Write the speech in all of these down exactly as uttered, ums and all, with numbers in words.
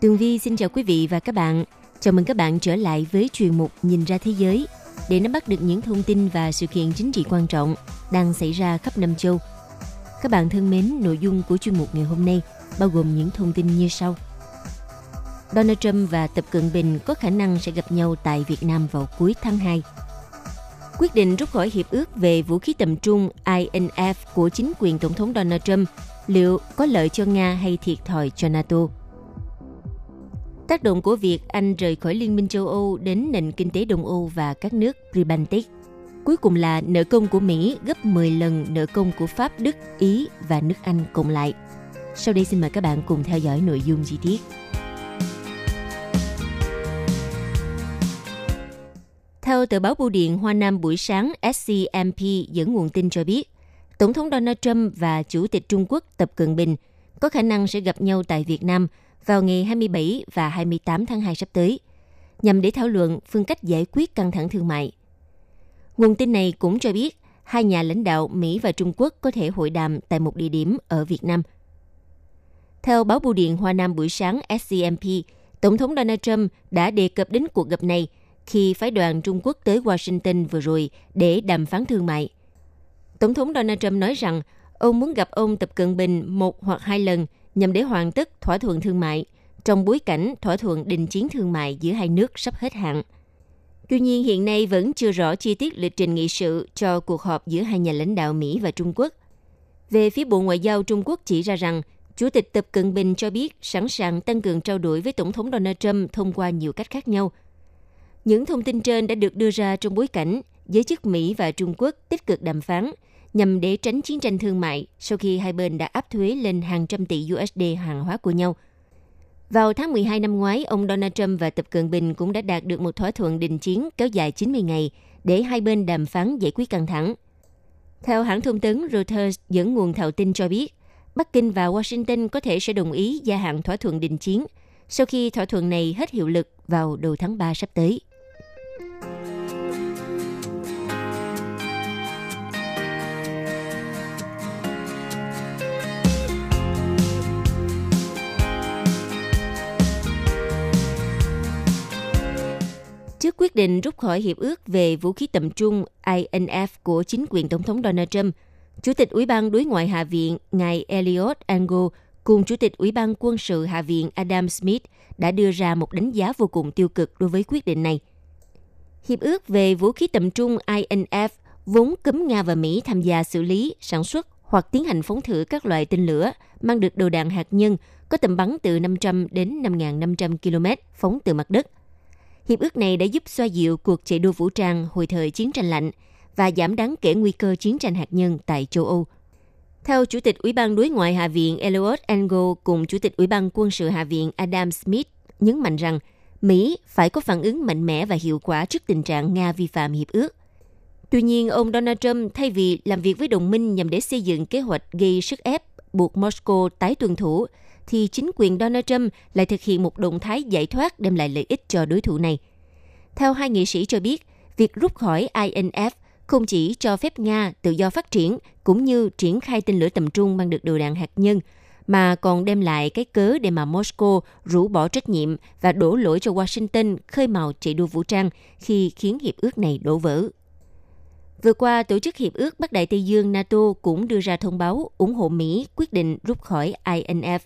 Tường Vi xin chào quý vị và các bạn. Chào mừng các bạn trở lại với chuyên mục Nhìn ra thế giới để nắm bắt được những thông tin và sự kiện chính trị quan trọng đang xảy ra khắp năm châu. Các bạn thân mến, nội dung của chuyên mục ngày hôm nay bao gồm những thông tin như sau. Donald Trump và Tập Cận Bình có khả năng sẽ gặp nhau tại Việt Nam vào cuối tháng hai. Quyết định rút khỏi hiệp ước về vũ khí tầm trung I N F của chính quyền Tổng thống Donald Trump liệu có lợi cho Nga hay thiệt thòi cho NATO? Tác động của việc Anh rời khỏi Liên minh châu Âu đến nền kinh tế Đông Âu và các nước Pre-Baltic. Cuối cùng là nợ công của Mỹ gấp mười lần nợ công của Pháp, Đức, Ý và nước Anh cộng lại. Sau đây xin mời các bạn cùng theo dõi nội dung chi tiết. Theo tờ báo Bưu điện Hoa Nam buổi sáng, S C M P dẫn nguồn tin cho biết, Tổng thống Donald Trump và Chủ tịch Trung Quốc Tập Cận Bình có khả năng sẽ gặp nhau tại Việt Nam vào ngày hai mươi bảy và hai mươi tám tháng hai sắp tới, nhằm để thảo luận phương cách giải quyết căng thẳng thương mại. Nguồn tin này cũng cho biết hai nhà lãnh đạo Mỹ và Trung Quốc có thể hội đàm tại một địa điểm ở Việt Nam. Theo báo Bưu điện Hoa Nam buổi sáng S C M P, Tổng thống Donald Trump đã đề cập đến cuộc gặp này khi phái đoàn Trung Quốc tới Washington vừa rồi để đàm phán thương mại. Tổng thống Donald Trump nói rằng ông muốn gặp ông Tập Cận Bình một hoặc hai lần nhằm để hoàn tất thỏa thuận thương mại trong bối cảnh thỏa thuận đình chiến thương mại giữa hai nước sắp hết hạn. Tuy nhiên, hiện nay vẫn chưa rõ chi tiết lịch trình nghị sự cho cuộc họp giữa hai nhà lãnh đạo Mỹ và Trung Quốc. Về phía Bộ Ngoại giao Trung Quốc chỉ ra rằng, Chủ tịch Tập Cận Bình cho biết sẵn sàng tăng cường trao đổi với Tổng thống Donald Trump thông qua nhiều cách khác nhau. Những thông tin trên đã được đưa ra trong bối cảnh giới chức Mỹ và Trung Quốc tích cực đàm phán nhằm để tránh chiến tranh thương mại sau khi hai bên đã áp thuế lên hàng trăm tỷ u ét đê hàng hóa của nhau. Vào tháng mười hai năm ngoái, ông Donald Trump và Tập Cận Bình cũng đã đạt được một thỏa thuận đình chiến kéo dài chín mươi ngày để hai bên đàm phán giải quyết căng thẳng. Theo hãng thông tấn Reuters dẫn nguồn thạo tin cho biết, Bắc Kinh và Washington có thể sẽ đồng ý gia hạn thỏa thuận đình chiến sau khi thỏa thuận này hết hiệu lực vào đầu tháng ba sắp tới. Trước quyết định rút khỏi hiệp ước về vũ khí tầm trung I N F của chính quyền Tổng thống Donald Trump, Chủ tịch Ủy ban Đối ngoại Hạ viện ngài Eliot Engel cùng Chủ tịch Ủy ban Quân sự Hạ viện Adam Smith đã đưa ra một đánh giá vô cùng tiêu cực đối với quyết định này. Hiệp ước về vũ khí tầm trung I N F vốn cấm Nga và Mỹ tham gia xử lý, sản xuất hoặc tiến hành phóng thử các loại tên lửa mang được đầu đạn hạt nhân có tầm bắn từ năm trăm đến năm nghìn năm trăm ki lô mét phóng từ mặt đất. Hiệp ước này đã giúp xoa dịu cuộc chạy đua vũ trang hồi thời chiến tranh lạnh và giảm đáng kể nguy cơ chiến tranh hạt nhân tại châu Âu. Theo Chủ tịch Ủy ban Đối ngoại Hạ viện Eliot Engel cùng Chủ tịch Ủy ban Quân sự Hạ viện Adam Smith nhấn mạnh rằng Mỹ phải có phản ứng mạnh mẽ và hiệu quả trước tình trạng Nga vi phạm hiệp ước. Tuy nhiên, ông Donald Trump thay vì làm việc với đồng minh nhằm để xây dựng kế hoạch gây sức ép buộc Moscow tái tuân thủ, thì chính quyền Donald Trump lại thực hiện một động thái giải thoát đem lại lợi ích cho đối thủ này. Theo hai nghị sĩ cho biết, việc rút khỏi I N F không chỉ cho phép Nga tự do phát triển cũng như triển khai tên lửa tầm trung mang được đầu đạn hạt nhân, mà còn đem lại cái cớ để mà Moscow rũ bỏ trách nhiệm và đổ lỗi cho Washington khơi mào chạy đua vũ trang khi khiến hiệp ước này đổ vỡ. Vừa qua, Tổ chức Hiệp ước Bắc Đại Tây Dương NATO cũng đưa ra thông báo ủng hộ Mỹ quyết định rút khỏi I N F.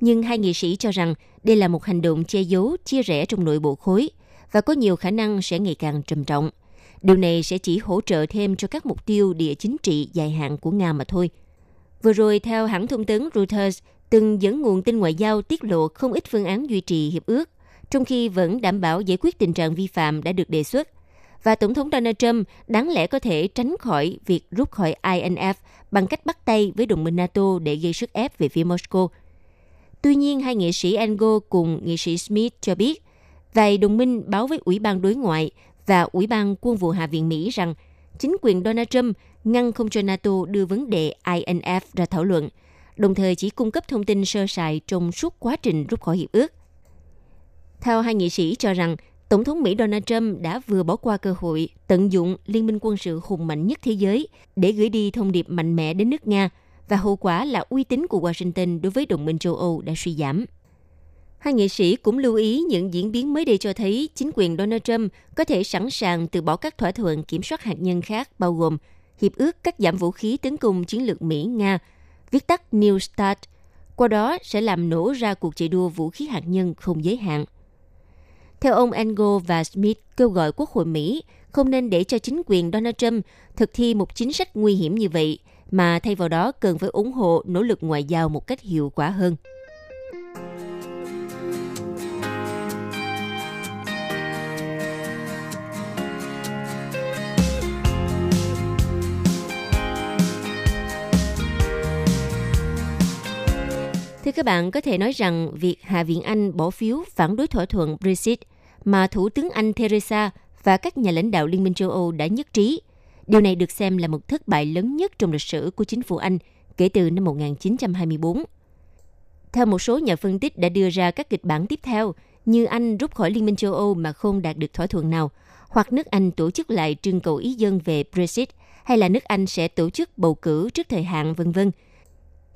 Nhưng hai nghị sĩ cho rằng đây là một hành động che giấu, chia rẽ trong nội bộ khối và có nhiều khả năng sẽ ngày càng trầm trọng. Điều này sẽ chỉ hỗ trợ thêm cho các mục tiêu địa chính trị dài hạn của Nga mà thôi. Vừa rồi, theo hãng thông tấn Reuters, từng dẫn nguồn tin ngoại giao tiết lộ không ít phương án duy trì hiệp ước, trong khi vẫn đảm bảo giải quyết tình trạng vi phạm đã được đề xuất. và Tổng thống Donald Trump đáng lẽ có thể tránh khỏi việc rút khỏi i en ép bằng cách bắt tay với đồng minh NATO để gây sức ép về phía Moscow. Tuy nhiên, hai nghị sĩ Engel cùng nghị sĩ Smith cho biết, vài đồng minh báo với Ủy ban Đối ngoại và Ủy ban Quân vụ Hạ viện Mỹ rằng chính quyền Donald Trump ngăn không cho NATO đưa vấn đề i en ép ra thảo luận, đồng thời chỉ cung cấp thông tin sơ sài trong suốt quá trình rút khỏi hiệp ước. Theo hai nghị sĩ cho rằng, Tổng thống Mỹ Donald Trump đã vừa bỏ qua cơ hội tận dụng liên minh quân sự hùng mạnh nhất thế giới để gửi đi thông điệp mạnh mẽ đến nước Nga, và hậu quả là uy tín của Washington đối với đồng minh châu Âu đã suy giảm. Hai nghị sĩ cũng lưu ý những diễn biến mới đây cho thấy chính quyền Donald Trump có thể sẵn sàng từ bỏ các thỏa thuận kiểm soát hạt nhân khác, bao gồm Hiệp ước cắt giảm vũ khí tấn công chiến lược Mỹ-Nga, viết tắt New START, qua đó sẽ làm nổ ra cuộc chạy đua vũ khí hạt nhân không giới hạn. Theo ông Engel và Smith kêu gọi Quốc hội Mỹ không nên để cho chính quyền Donald Trump thực thi một chính sách nguy hiểm như vậy, mà thay vào đó cần phải ủng hộ nỗ lực ngoại giao một cách hiệu quả hơn. Thưa các bạn, có thể nói rằng việc Hạ viện Anh bỏ phiếu phản đối thỏa thuận Brexit mà Thủ tướng Anh Theresa và các nhà lãnh đạo Liên minh châu Âu đã nhất trí, điều này được xem là một thất bại lớn nhất trong lịch sử của chính phủ Anh kể từ năm một nghìn chín trăm hai mươi tư. Theo một số nhà phân tích đã đưa ra các kịch bản tiếp theo, như Anh rút khỏi Liên minh châu Âu mà không đạt được thỏa thuận nào, hoặc nước Anh tổ chức lại trưng cầu ý dân về Brexit, hay là nước Anh sẽ tổ chức bầu cử trước thời hạn, vân vân.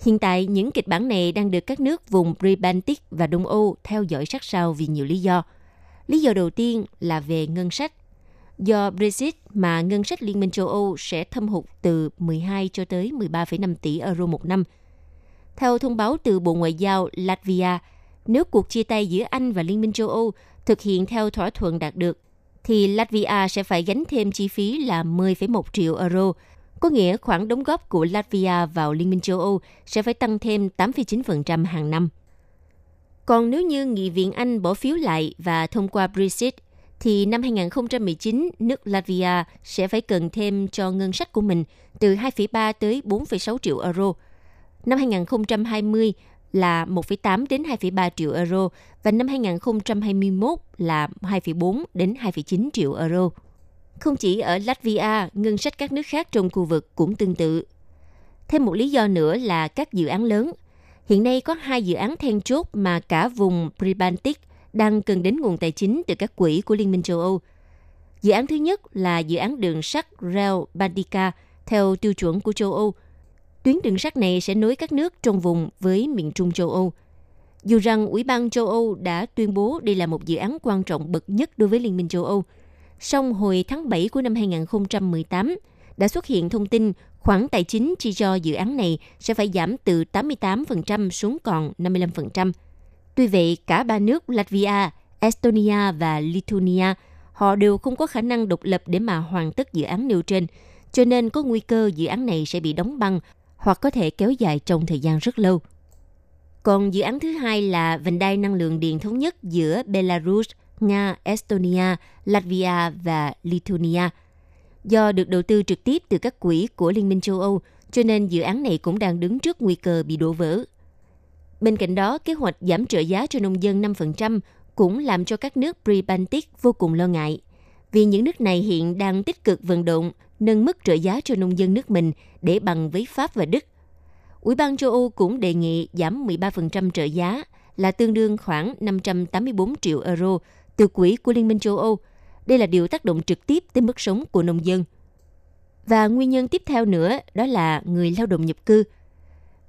Hiện tại, những kịch bản này đang được các nước vùng Rail Baltica và Đông Âu theo dõi sát sao vì nhiều lý do. Lý do đầu tiên là về ngân sách. Do Brexit mà ngân sách Liên minh châu Âu sẽ thâm hụt từ mười hai cho tới mười ba phẩy năm tỷ euro một năm. Theo thông báo từ Bộ Ngoại giao Latvia, nếu cuộc chia tay giữa Anh và Liên minh châu Âu thực hiện theo thỏa thuận đạt được, thì Latvia sẽ phải gánh thêm chi phí là mười phẩy một triệu euro, có nghĩa khoản đóng góp của Latvia vào Liên minh châu Âu sẽ phải tăng thêm tám phẩy chín phần trăm hàng năm. Còn nếu như Nghị viện Anh bỏ phiếu lại và thông qua Brexit, thì năm hai nghìn không trăm mười chín, nước Latvia sẽ phải cần thêm cho ngân sách của mình từ hai phẩy ba tới bốn phẩy sáu triệu euro. Năm hai nghìn không trăm hai mươi là một phẩy tám đến hai phẩy ba triệu euro và năm hai nghìn không trăm hai mươi mốt là hai phẩy bốn đến hai phẩy chín triệu euro. Không chỉ ở Latvia, ngân sách các nước khác trong khu vực cũng tương tự. Thêm một lý do nữa là các dự án lớn. Hiện nay có hai dự án then chốt mà cả vùng Pre-Baltic đang cần đến nguồn tài chính từ các quỹ của Liên minh châu Âu. Dự án thứ nhất là dự án đường sắt Rail Baltica theo tiêu chuẩn của châu Âu. Tuyến đường sắt này sẽ nối các nước trong vùng với miền Trung châu Âu. Dù rằng Ủy ban châu Âu đã tuyên bố đây là một dự án quan trọng bậc nhất đối với Liên minh châu Âu, song hồi tháng bảy của năm hai nghìn không trăm mười tám, đã xuất hiện thông tin khoản tài chính chi cho dự án này sẽ phải giảm từ tám mươi tám phần trăm xuống còn năm mươi lăm phần trăm. Tuy vậy, cả ba nước Latvia, Estonia và Lithuania, họ đều không có khả năng độc lập để mà hoàn tất dự án nêu trên, cho nên có nguy cơ dự án này sẽ bị đóng băng hoặc có thể kéo dài trong thời gian rất lâu. Còn dự án thứ hai là vành đai năng lượng điện thống nhất giữa Belarus, Nga, Estonia, Latvia và Lithuania. Do được đầu tư trực tiếp từ các quỹ của Liên minh châu Âu, cho nên dự án này cũng đang đứng trước nguy cơ bị đổ vỡ. Bên cạnh đó, kế hoạch giảm trợ giá cho nông dân năm phần trăm cũng làm cho các nước Pre-Baltic vô cùng lo ngại, vì những nước này hiện đang tích cực vận động nâng mức trợ giá cho nông dân nước mình để bằng với Pháp và Đức. Ủy ban châu Âu cũng đề nghị giảm mười ba phần trăm trợ giá, là tương đương khoảng năm trăm tám mươi bốn triệu euro từ quỹ của Liên minh châu Âu. Đây là điều tác động trực tiếp tới mức sống của nông dân. Và nguyên nhân tiếp theo nữa đó là người lao động nhập cư.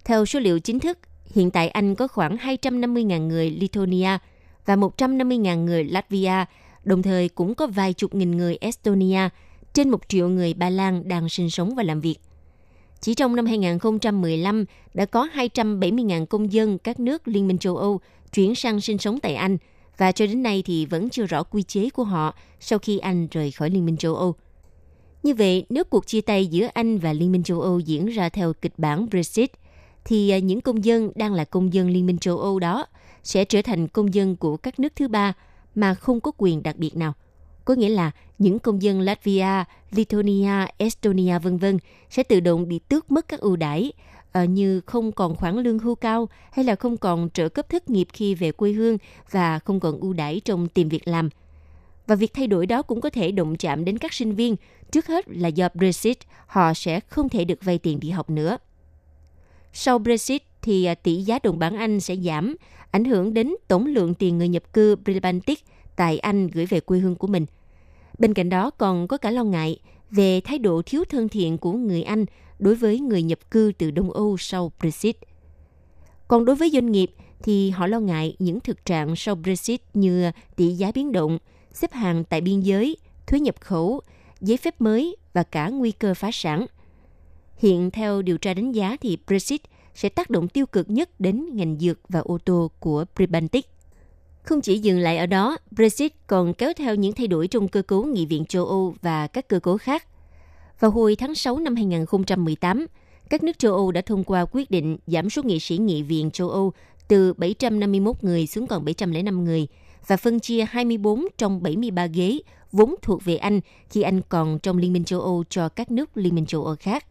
Theo số liệu chính thức, hiện tại Anh có khoảng hai trăm năm mươi nghìn người Lithuania và một trăm năm mươi nghìn người Latvia, đồng thời cũng có vài chục nghìn người Estonia, trên một triệu người Ba Lan đang sinh sống và làm việc. Chỉ trong năm hai nghìn không trăm mười lăm, đã có hai trăm bảy mươi nghìn công dân các nước Liên minh châu Âu chuyển sang sinh sống tại Anh, và cho đến nay thì vẫn chưa rõ quy chế của họ sau khi Anh rời khỏi Liên minh châu Âu. Như vậy, nếu cuộc chia tay giữa Anh và Liên minh châu Âu diễn ra theo kịch bản Brexit, thì những công dân đang là công dân Liên minh châu Âu đó sẽ trở thành công dân của các nước thứ ba mà không có quyền đặc biệt nào. có nghĩa là những công dân Latvia, Lithuania, Estonia vân vân sẽ tự động bị tước mất các ưu đãi như không còn khoản lương hưu cao hay là không còn trợ cấp thất nghiệp khi về quê hương và không còn ưu đãi trong tìm việc làm. Và việc thay đổi đó cũng có thể động chạm đến các sinh viên, trước hết là do Brexit, họ sẽ không thể được vay tiền đi học nữa. Sau Brexit thì tỷ giá đồng bảng Anh sẽ giảm, ảnh hưởng đến tổng lượng tiền người nhập cư Rail Baltica tại Anh gửi về quê hương của mình. Bên cạnh đó còn có cả lo ngại về thái độ thiếu thân thiện của người Anh đối với người nhập cư từ Đông Âu sau Brexit. Còn đối với doanh nghiệp thì họ lo ngại những thực trạng sau Brexit như tỷ giá biến động, xếp hàng tại biên giới, thuế nhập khẩu, giấy phép mới và cả nguy cơ phá sản. Hiện theo điều tra đánh giá thì Brexit sẽ tác động tiêu cực nhất đến ngành dược và ô tô của Rail Baltica. Không chỉ dừng lại ở đó, Brexit còn kéo theo những thay đổi trong cơ cấu Nghị viện châu Âu và các cơ cấu khác. Vào hồi tháng sáu năm hai không một tám, các nước châu Âu đã thông qua quyết định giảm số nghị sĩ Nghị viện châu Âu từ bảy trăm năm mươi mốt người xuống còn bảy trăm lẻ năm người và phân chia hai mươi tư trong bảy mươi ba ghế vốn thuộc về Anh khi Anh còn trong Liên minh châu Âu cho các nước Liên minh châu Âu khác.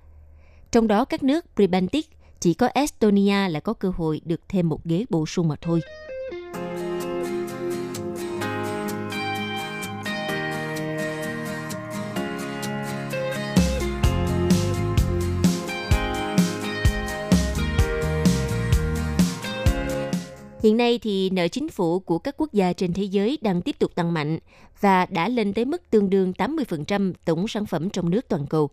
Trong đó các nước Rail Baltica, chỉ có Estonia là có cơ hội được thêm một ghế bổ sung mà thôi. Hiện nay thì nợ chính phủ của các quốc gia trên thế giới đang tiếp tục tăng mạnh và đã lên tới mức tương đương tám mươi phần trăm tổng sản phẩm trong nước toàn cầu.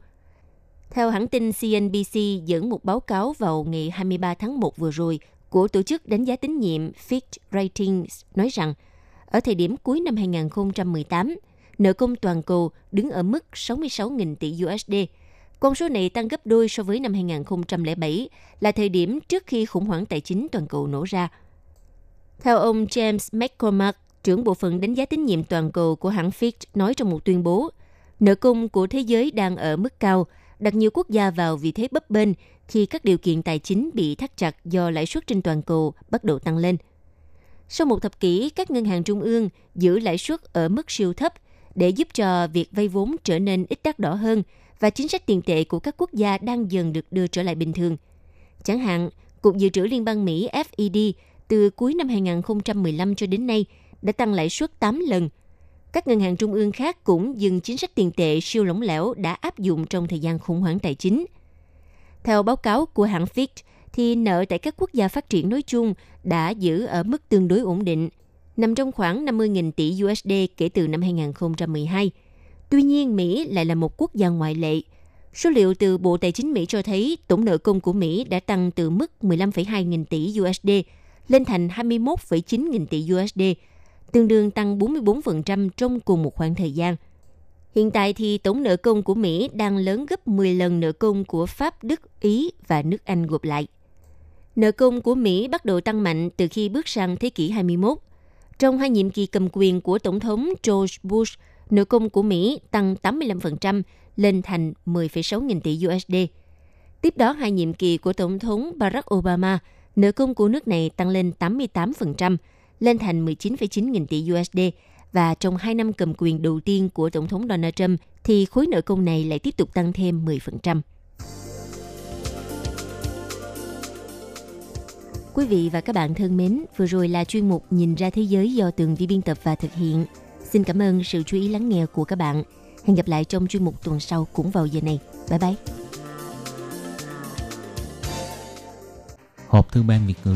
Theo hãng tin xê en bê xê dẫn một báo cáo vào ngày hai mươi ba tháng một vừa rồi của tổ chức đánh giá tín nhiệm Fitch Ratings nói rằng, ở thời điểm cuối năm hai không một tám, nợ công toàn cầu đứng ở mức sáu mươi sáu nghìn tỷ đô la. Con số này tăng gấp đôi so với năm hai không không bảy, là thời điểm trước khi khủng hoảng tài chính toàn cầu nổ ra. Theo ông James McCormack, trưởng bộ phận đánh giá tín nhiệm toàn cầu của hãng Fitch nói trong một tuyên bố, nợ công của thế giới đang ở mức cao, đặt nhiều quốc gia vào vị thế bấp bênh khi các điều kiện tài chính bị thắt chặt do lãi suất trên toàn cầu bắt đầu tăng lên. Sau một thập kỷ, các ngân hàng trung ương giữ lãi suất ở mức siêu thấp để giúp cho việc vay vốn trở nên ít đắt đỏ hơn và chính sách tiền tệ của các quốc gia đang dần được đưa trở lại bình thường. Chẳng hạn, Cục Dự trữ Liên bang Mỹ ép e đê từ cuối năm hai không một năm cho đến nay đã tăng lãi suất tám lần. Các ngân hàng trung ương khác cũng dừng chính sách tiền tệ siêu lỏng lẻo đã áp dụng trong thời gian khủng hoảng tài chính. Theo báo cáo của hãng Fitch, thì nợ tại các quốc gia phát triển nói chung đã giữ ở mức tương đối ổn định, nằm trong khoảng năm mươi nghìn tỷ đô la kể từ năm hai không một hai. Tuy nhiên, Mỹ lại là một quốc gia ngoại lệ. Số liệu từ Bộ Tài chính Mỹ cho thấy tổng nợ công của Mỹ đã tăng từ mức mười lăm phẩy hai nghìn tỷ đô la lên thành hai mươi mốt phẩy chín nghìn tỷ đô la, tương đương tăng bốn mươi tư phần trăm trong cùng một khoảng thời gian. Hiện tại thì tổng nợ công của Mỹ đang lớn gấp mười lần nợ công của Pháp, Đức, Ý và nước Anh gộp lại. Nợ công của Mỹ bắt đầu tăng mạnh từ khi bước sang thế kỷ hai mươi mốt. Trong hai nhiệm kỳ cầm quyền của Tổng thống George Bush, nợ công của Mỹ tăng tám mươi lăm phần trăm lên thành mười phẩy sáu nghìn tỷ đô la. Tiếp đó hai nhiệm kỳ của Tổng thống Barack Obama, nợ công của nước này tăng lên tám mươi tám phần trăm. Lên thành mười chín phẩy chín nghìn tỷ đô la và trong hai năm cầm quyền đầu tiên của Tổng thống Donald Trump thì khối nợ công này lại tiếp tục tăng thêm mười phần trăm. Quý vị và các bạn thân mến, vừa rồi là chuyên mục Nhìn ra thế giới do Tường Vi biên tập và thực hiện. Xin cảm ơn sự chú ý lắng nghe của các bạn. Hẹn gặp lại trong chuyên mục tuần sau cũng vào giờ này. Bye bye! Hộp thư ban Việt ngữ